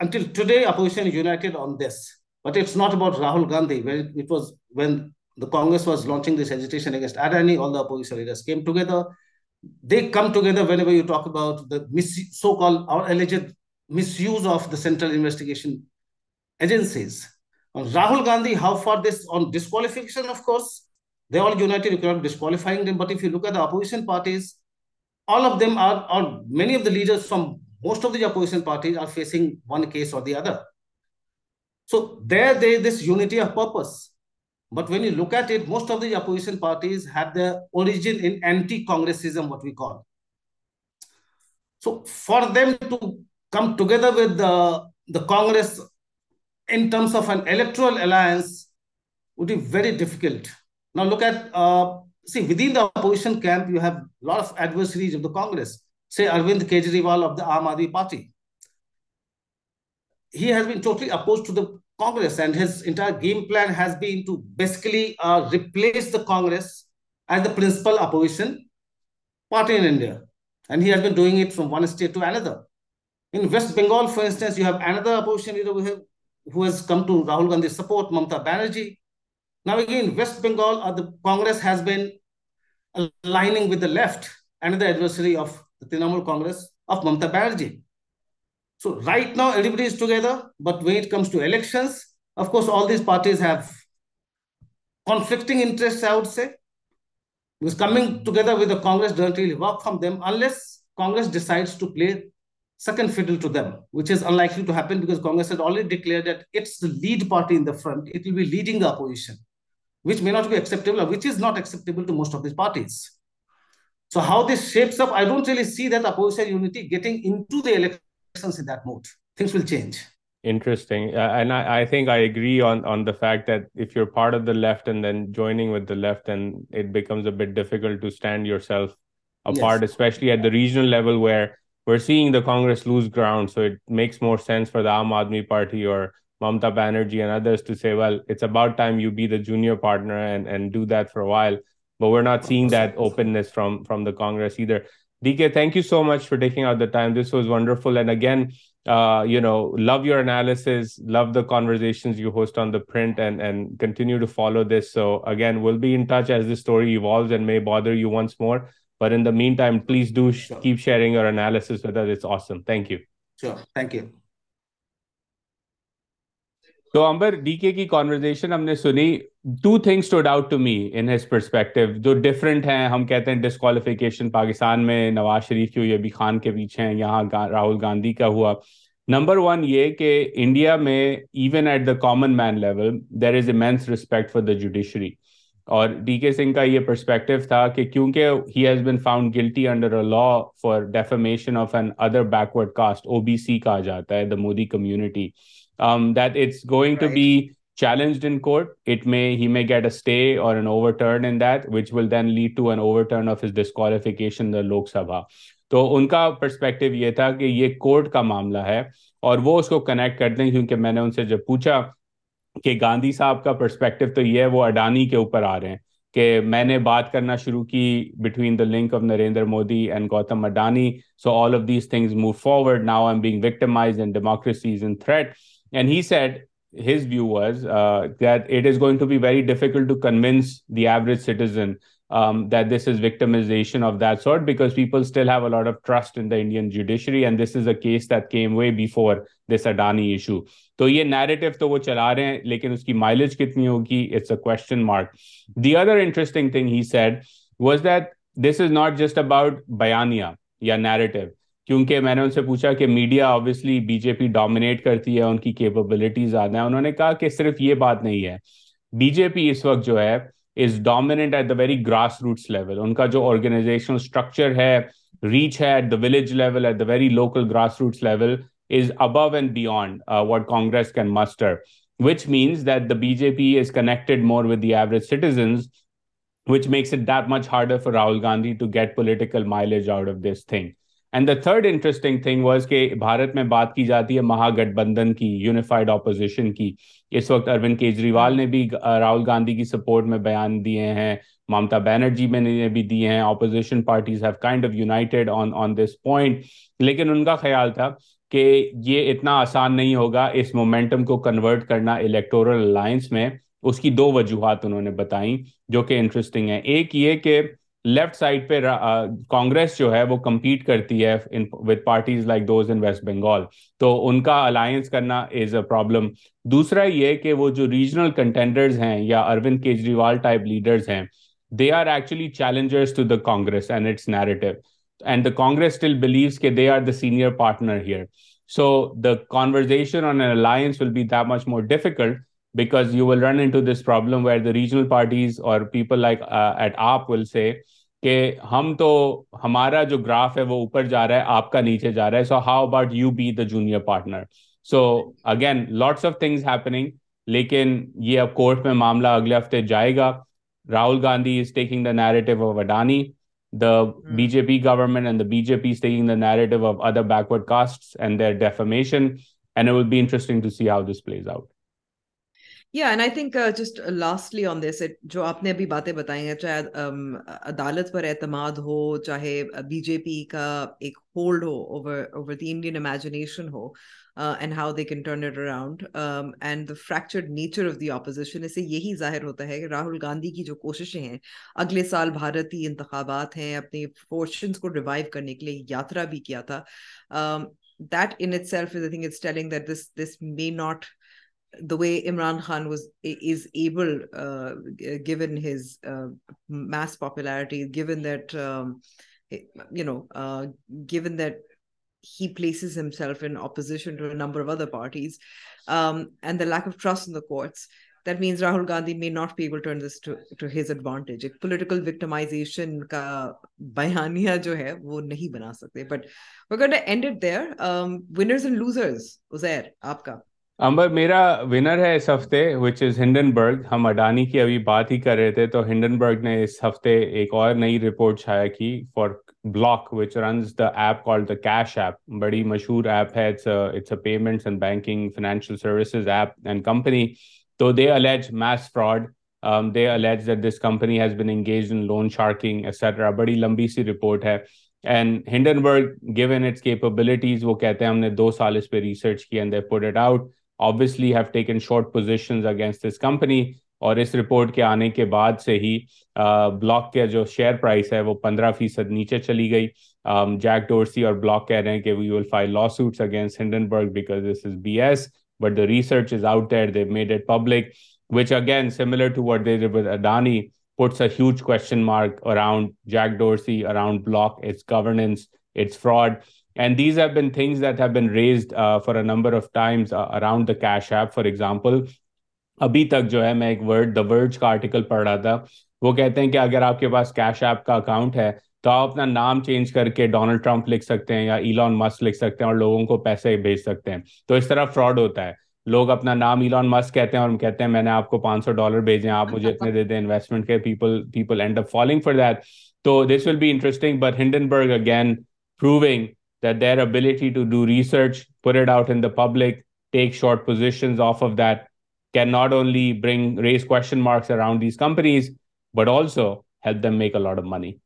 until today, opposition is united on this. But it's not about Rahul Gandhi. It was when the Congress was launching this agitation against Adani, all the opposition leaders came together. They come together whenever you talk about the so-called or alleged misuse of the central investigation agencies. On Rahul Gandhi, how far this on disqualification, of course, they all united, you cannot disqualifying them. But if you look at the opposition parties, all of them are, or many of the leaders from most of the opposition parties are facing one case or the other. So there, this unity of purpose. But when you look at it, most of the opposition parties have their origin in anti-Congressism, what we call. So for them to come together with the Congress in terms of an electoral alliance would be very difficult. Now look at, within the opposition camp, you have a lot of adversaries of the Congress. Say Arvind Kejriwal of the Aam Aadmi Party. He has been totally opposed to the Congress, and his entire game plan has been to basically replace the Congress as the principal opposition party in India. And he has been doing it from one state to another. In West Bengal, for instance, you have another opposition leader who has come to Rahul Gandhi's support, Mamata Banerjee. Now again, West Bengal, the Congress has been aligning with the left, another adversary of the Trinamool Congress of Mamata Banerjee. So right now, everybody is together, but when it comes to elections, of course, all these parties have conflicting interests, I would say, because coming together with the Congress doesn't really work from them unless Congress decides to play second fiddle to them, which is unlikely to happen because Congress has already declared that it's the lead party in the front. It will be leading the opposition, which may not be acceptable, or which is not acceptable to most of these parties. So how this shapes up, I don't really see that opposition unity getting into the elections in that mode. Things will change. Interesting. And I think I agree on the fact that if you're part of the left and then joining with the left, then it becomes a bit difficult to stand yourself apart, yes, especially at the regional level where we're seeing the Congress lose ground. So it makes more sense for the Aam Aadmi Party or Mamata Banerjee and others to say, well, it's about time you be the junior partner and do that for a while. But we're not seeing that openness from the Congress either. DK, thank you so much for taking out the time. This was wonderful. And again, love your analysis, love the conversations you host on The Print, and continue to follow this. So again, we'll be in touch as this story evolves and may bother you once more. But in the meantime, please do keep sharing your analysis with us. It's awesome. Thank you. Sure. Thank you. So Amber, DK की conversation हमने सुनी. Two things stood out to me in his perspective, जो different हैं. हम कहते हैं disqualification Pakistan में नवाज शरीफ की हुई, अभी खान के पीछे हैं, यहाँ राहुल गांधी का हुआ. Number one ये कि इंडिया में even at the common man level there is immense respect for the judiciary. और डीके सिंह का ये पर्सपेक्टिव था कि क्योंकि he has been found guilty under a law for defamation of an other backward caste, OBC कहा जाता है, the Modi community, that it's going to be challenged in court. He may get a stay or an overturn in that, which will then lead to an overturn of his disqualification in the Lok Sabha. तो उनका perspective ये था कि ये court का मामला है और वो उसको कनेक्ट करते हैं, क्योंकि मैंने उनसे जब पूछा कि गांधी साहब का पर्सपेक्टिव तो ये है, वो अडानी के ऊपर आ रहे हैं कि मैंने बात करना शुरू की between the link of Narendra Modi and Gautam Adani, so all of these things move forward, now I am being victimised and democracy is in threat. And he said his view was that it is going to be very difficult to convince the average citizen that this is victimization of that sort, because people still have a lot of trust in the Indian judiciary. And this is a case that came way before this Adani issue. So this narrative तो वो चला रहे हैं, लेकिन उसकी mileage कितनी होगी? It's a question mark. The other interesting thing he said was that this is not just about bayaniya या narrative. क्योंकि मैंने उनसे पूछा कि मीडिया ऑब्वियसली बीजेपी डोमिनेट करती है, उनकी कैपेबिलिटी ज्यादा है. उन्होंने कहा कि सिर्फ ये बात नहीं है, बीजेपी इस वक्त जो है is dominant at the very grass roots level. उनका जो ऑर्गेनाइजेशनल स्ट्रक्चर है, रीच है at the village level, at the very local grass roots level is above and beyond what Congress can muster, which means that the BJP is connected more with the average citizens, which makes it that much harder for Rahul Gandhi to get political mileage out of this thing. And the third interesting thing was कि भारत में बात की जाती है महागठबंधन की, unified opposition की. इस वक्त अरविंद केजरीवाल ने भी राहुल गांधी की सपोर्ट में बयान दिए हैं, ममता बनर्जी ने भी दिए हैं. Opposition parties have kind of united on this point. लेकिन उनका ख्याल था कि ये इतना आसान नहीं होगा इस मोमेंटम को कन्वर्ट करना इलेक्टोरल अलायंस में. उसकी दो वजूहत उन्होंने बताई जो कि इंटरेस्टिंग है. एक ये कि लेफ्ट साइड पे कांग्रेस जो है वो कम्पीट करती है with parties like those in West Bengal, तो उनका अलायंस करना इज अ प्रॉब्लम. दूसरा ये कि वो जो रीजनल कंटेंडर्स हैं या अरविंद केजरीवाल टाइप लीडर्स हैं, they are actually challengers to the Congress and its narrative, and the Congress still believes के they are the senior partner here. So the conversation on an alliance will be that much more difficult, because you will run into this problem where the regional parties or people like at AAP will say कि हम तो हमारा जो graph है वो ऊपर जा रहा है, आपका नीचे जा रहा है, so how about you be the junior partner. So again lots of things happening, लेकिन ये अब कोर्ट में मामला अगले हफ्ते जाएगा. Rahul Gandhi is taking the narrative of Adani, the BJP government and the BJP is taking the narrative of other backward castes and their defamation, and it will be interesting to see how this plays out. Yeah, and I think just lastly on this, जो आपने अभी बातें बताई हैं, चाहे अदालत पर एतमाद हो, चाहे बीजेपी का एक होल्ड हो over the Indian imagination हो, and how they can turn it around, and the fractured nature of the opposition. इससे यही जाहिर होता है कि राहुल गांधी की जो कोशिशें हैं, अगले साल भारतीय इंतखाबात हैं, अपने fortunes को revive करने के लिए यात्रा भी किया था. That in itself is, I think, it's telling that this may not, the way Imran Khan is able, given his mass popularity, given that given that he places himself in opposition to a number of other parties, and the lack of trust in the courts, that means Rahul Gandhi may not be able to turn this to his advantage. Ek political victimization ka bayaniya jo hai, wo nahi bana sakte. But we're going to end it there. Winners and losers, Uzair, aapka. अंबर, मेरा winner है इस हफ्ते, which is Hindenburg. हम अडानी की अभी बात ही कर रहे थे, तो हिंडनबर्ग ने इस हफ्ते एक और नई रिपोर्ट शाया की for Block, which runs the app called the Cash App. बड़ी मशहूर ऐप है, it's a payments and banking financial services app and company. तो they allege mass fraud, they allege that this company has been engaged in loan sharking etcetera. बड़ी लंबी सी report है. And Hindenburg, given its capabilities, वो कहते हैं हमने 2 साल इस पर रिसर्च किया, and they put it out. Obviously have taken short positions against this company, और इस रिपोर्ट के आने के बाद से ही ब्लॉक के जो शेयर प्राइस है वो 15% नीचे चली गई. जैक डोर्सी और ब्लॉक कह रहे हैं कि we will file lawsuits against Hindenburg because this is BS, but the research is out there, they made it public, which again similar to what they did with Adani puts a huge question mark around Jack Dorsey, around Block, its governance, its fraud. And these have been things that have been raised for a number of times around the Cash App. For example, अभी तक जो है, मैं एक The Verge का article पढ़ रहा था, वो कहते हैं कि अगर आपके पास Cash App का अकाउंट है तो आप अपना नाम चेंज करके डोनाल्ड ट्रंप लिख सकते हैं या इलॉन मस्क लिख सकते हैं और लोगों को पैसे भेज सकते हैं. तो इस तरह फ्रॉड होता है. लोग अपना नाम इलॉन मस्क कहते हैं और हम कहते हैं मैंने आपको $500 भेजे, आप मुझे इतने दे दें इन्वेस्टमेंट के. people end up falling for that. So this will be interesting, but Hindenburg again proving that their ability to do research, put it out in the public, take short positions off of that, can not only raise question marks around these companies, but also help them make a lot of money.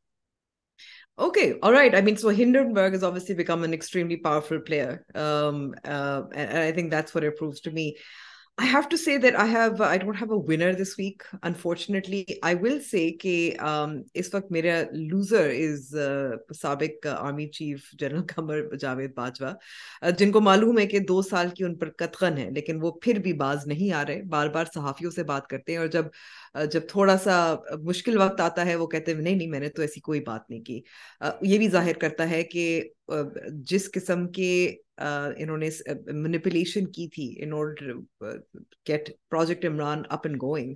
Okay, all right. I mean, so Hindenburg has obviously become an extremely powerful player. And I think that's what it proves to me. I have to say that I don't have a winner this week, unfortunately. I will say that is waqt mera loser is sabiq Army Chief General Qamar Jawed Bajwa, jinko मालूम है कि 2 साल की उन पर कतगन है, लेकिन वो फिर भी बाज नहीं आ रहे. बार बार सहाफ़ियों से बात करते हैं और जब थोड़ा सा मुश्किल वक्त आता है वो कहते हैं नहीं, मैंने तो ऐसी कोई बात नहीं की. ये भी जाहिर करता है कि जिस किस्म के इन्होंने मैनिपुलेशन की थी in order to get project Imran up and going,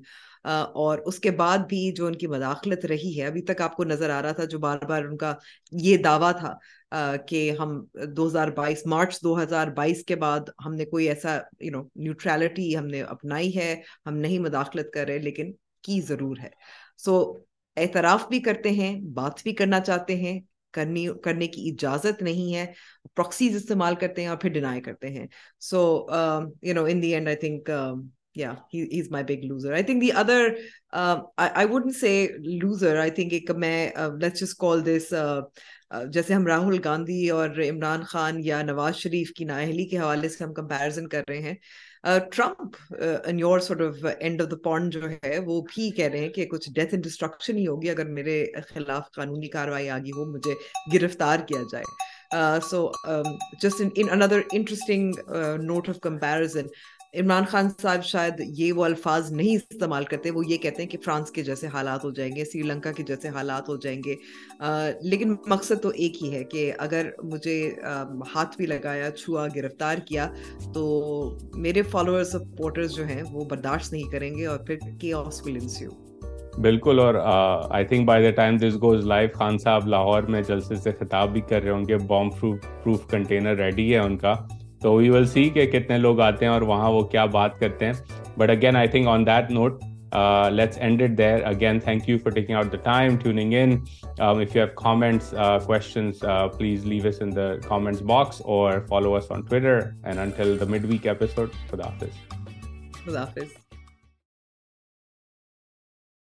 और उसके बाद भी जो उनकी मदाखलत रही है, अभी तक आपको नजर आ रहा था जो बार बार उनका ये दावा था कि हम 2022 मार्च 2022 के बाद हमने कोई ऐसा न्यूट्रलिटी हमने अपनाई है, हम नहीं मदाखलत कर रहे, लेकिन की जरूर है. सो एतराफ़ भी करते हैं, बात भी करना चाहते हैं, करने की इजाजत नहीं है, प्रॉक्सीज इस्तेमाल करते हैं और फिर डिनाई करते हैं. So in the end I think yeah, he's my big loser. I think the other, I wouldn't say loser. I think let's just call this, जैसे हम राहुल गांधी और इमरान खान या नवाज शरीफ की नाअहली के हवाले से हम कंपैरिजन कर रहे हैं. Trump and your sort of end of the pond जो है वो भी कह रहे हैं कि कुछ डेथ एंड डिस्ट्रक्शन ही होगी अगर मेरे खिलाफ कानूनी कार्रवाई आगे हो, मुझे गिरफ्तार किया जाए. Just in another interesting note of comparison, Imran Khan साहब शायद ये वो अल्फाज नहीं इस्तेमाल करते, वो ये कहते हैं कि फ्रांस के जैसे हालात हो जाएंगे, श्रीलंका के जैसे हालात हो जाएंगे, लेकिन मकसद तो एक ही है कि अगर मुझे हाथ भी लगाया, छुआ, गिरफ्तार किया तो मेरे फॉलोअर्स सपोर्टर्स जो हैं वो बर्दाश्त नहीं करेंगे और फिर केओस विल इंस्यू. बिल्कुल. और I think by the time this goes live, Khan साहब लाहौर में जलसे से खिताब भी कर रहे होंगे, बॉम्ब प्रूफ कंटेनर रेडी है उनका. तो वी विल सी कि कितने लोग आते हैं और वहाँ वो क्या बात करते हैं. But again I think on that note let's end it there. Again thank you for taking out the time, tuning in. If you have comments, questions, please leave us in the comments box और follow us on Twitter. And until the mid week episode, खुदा हाफिज.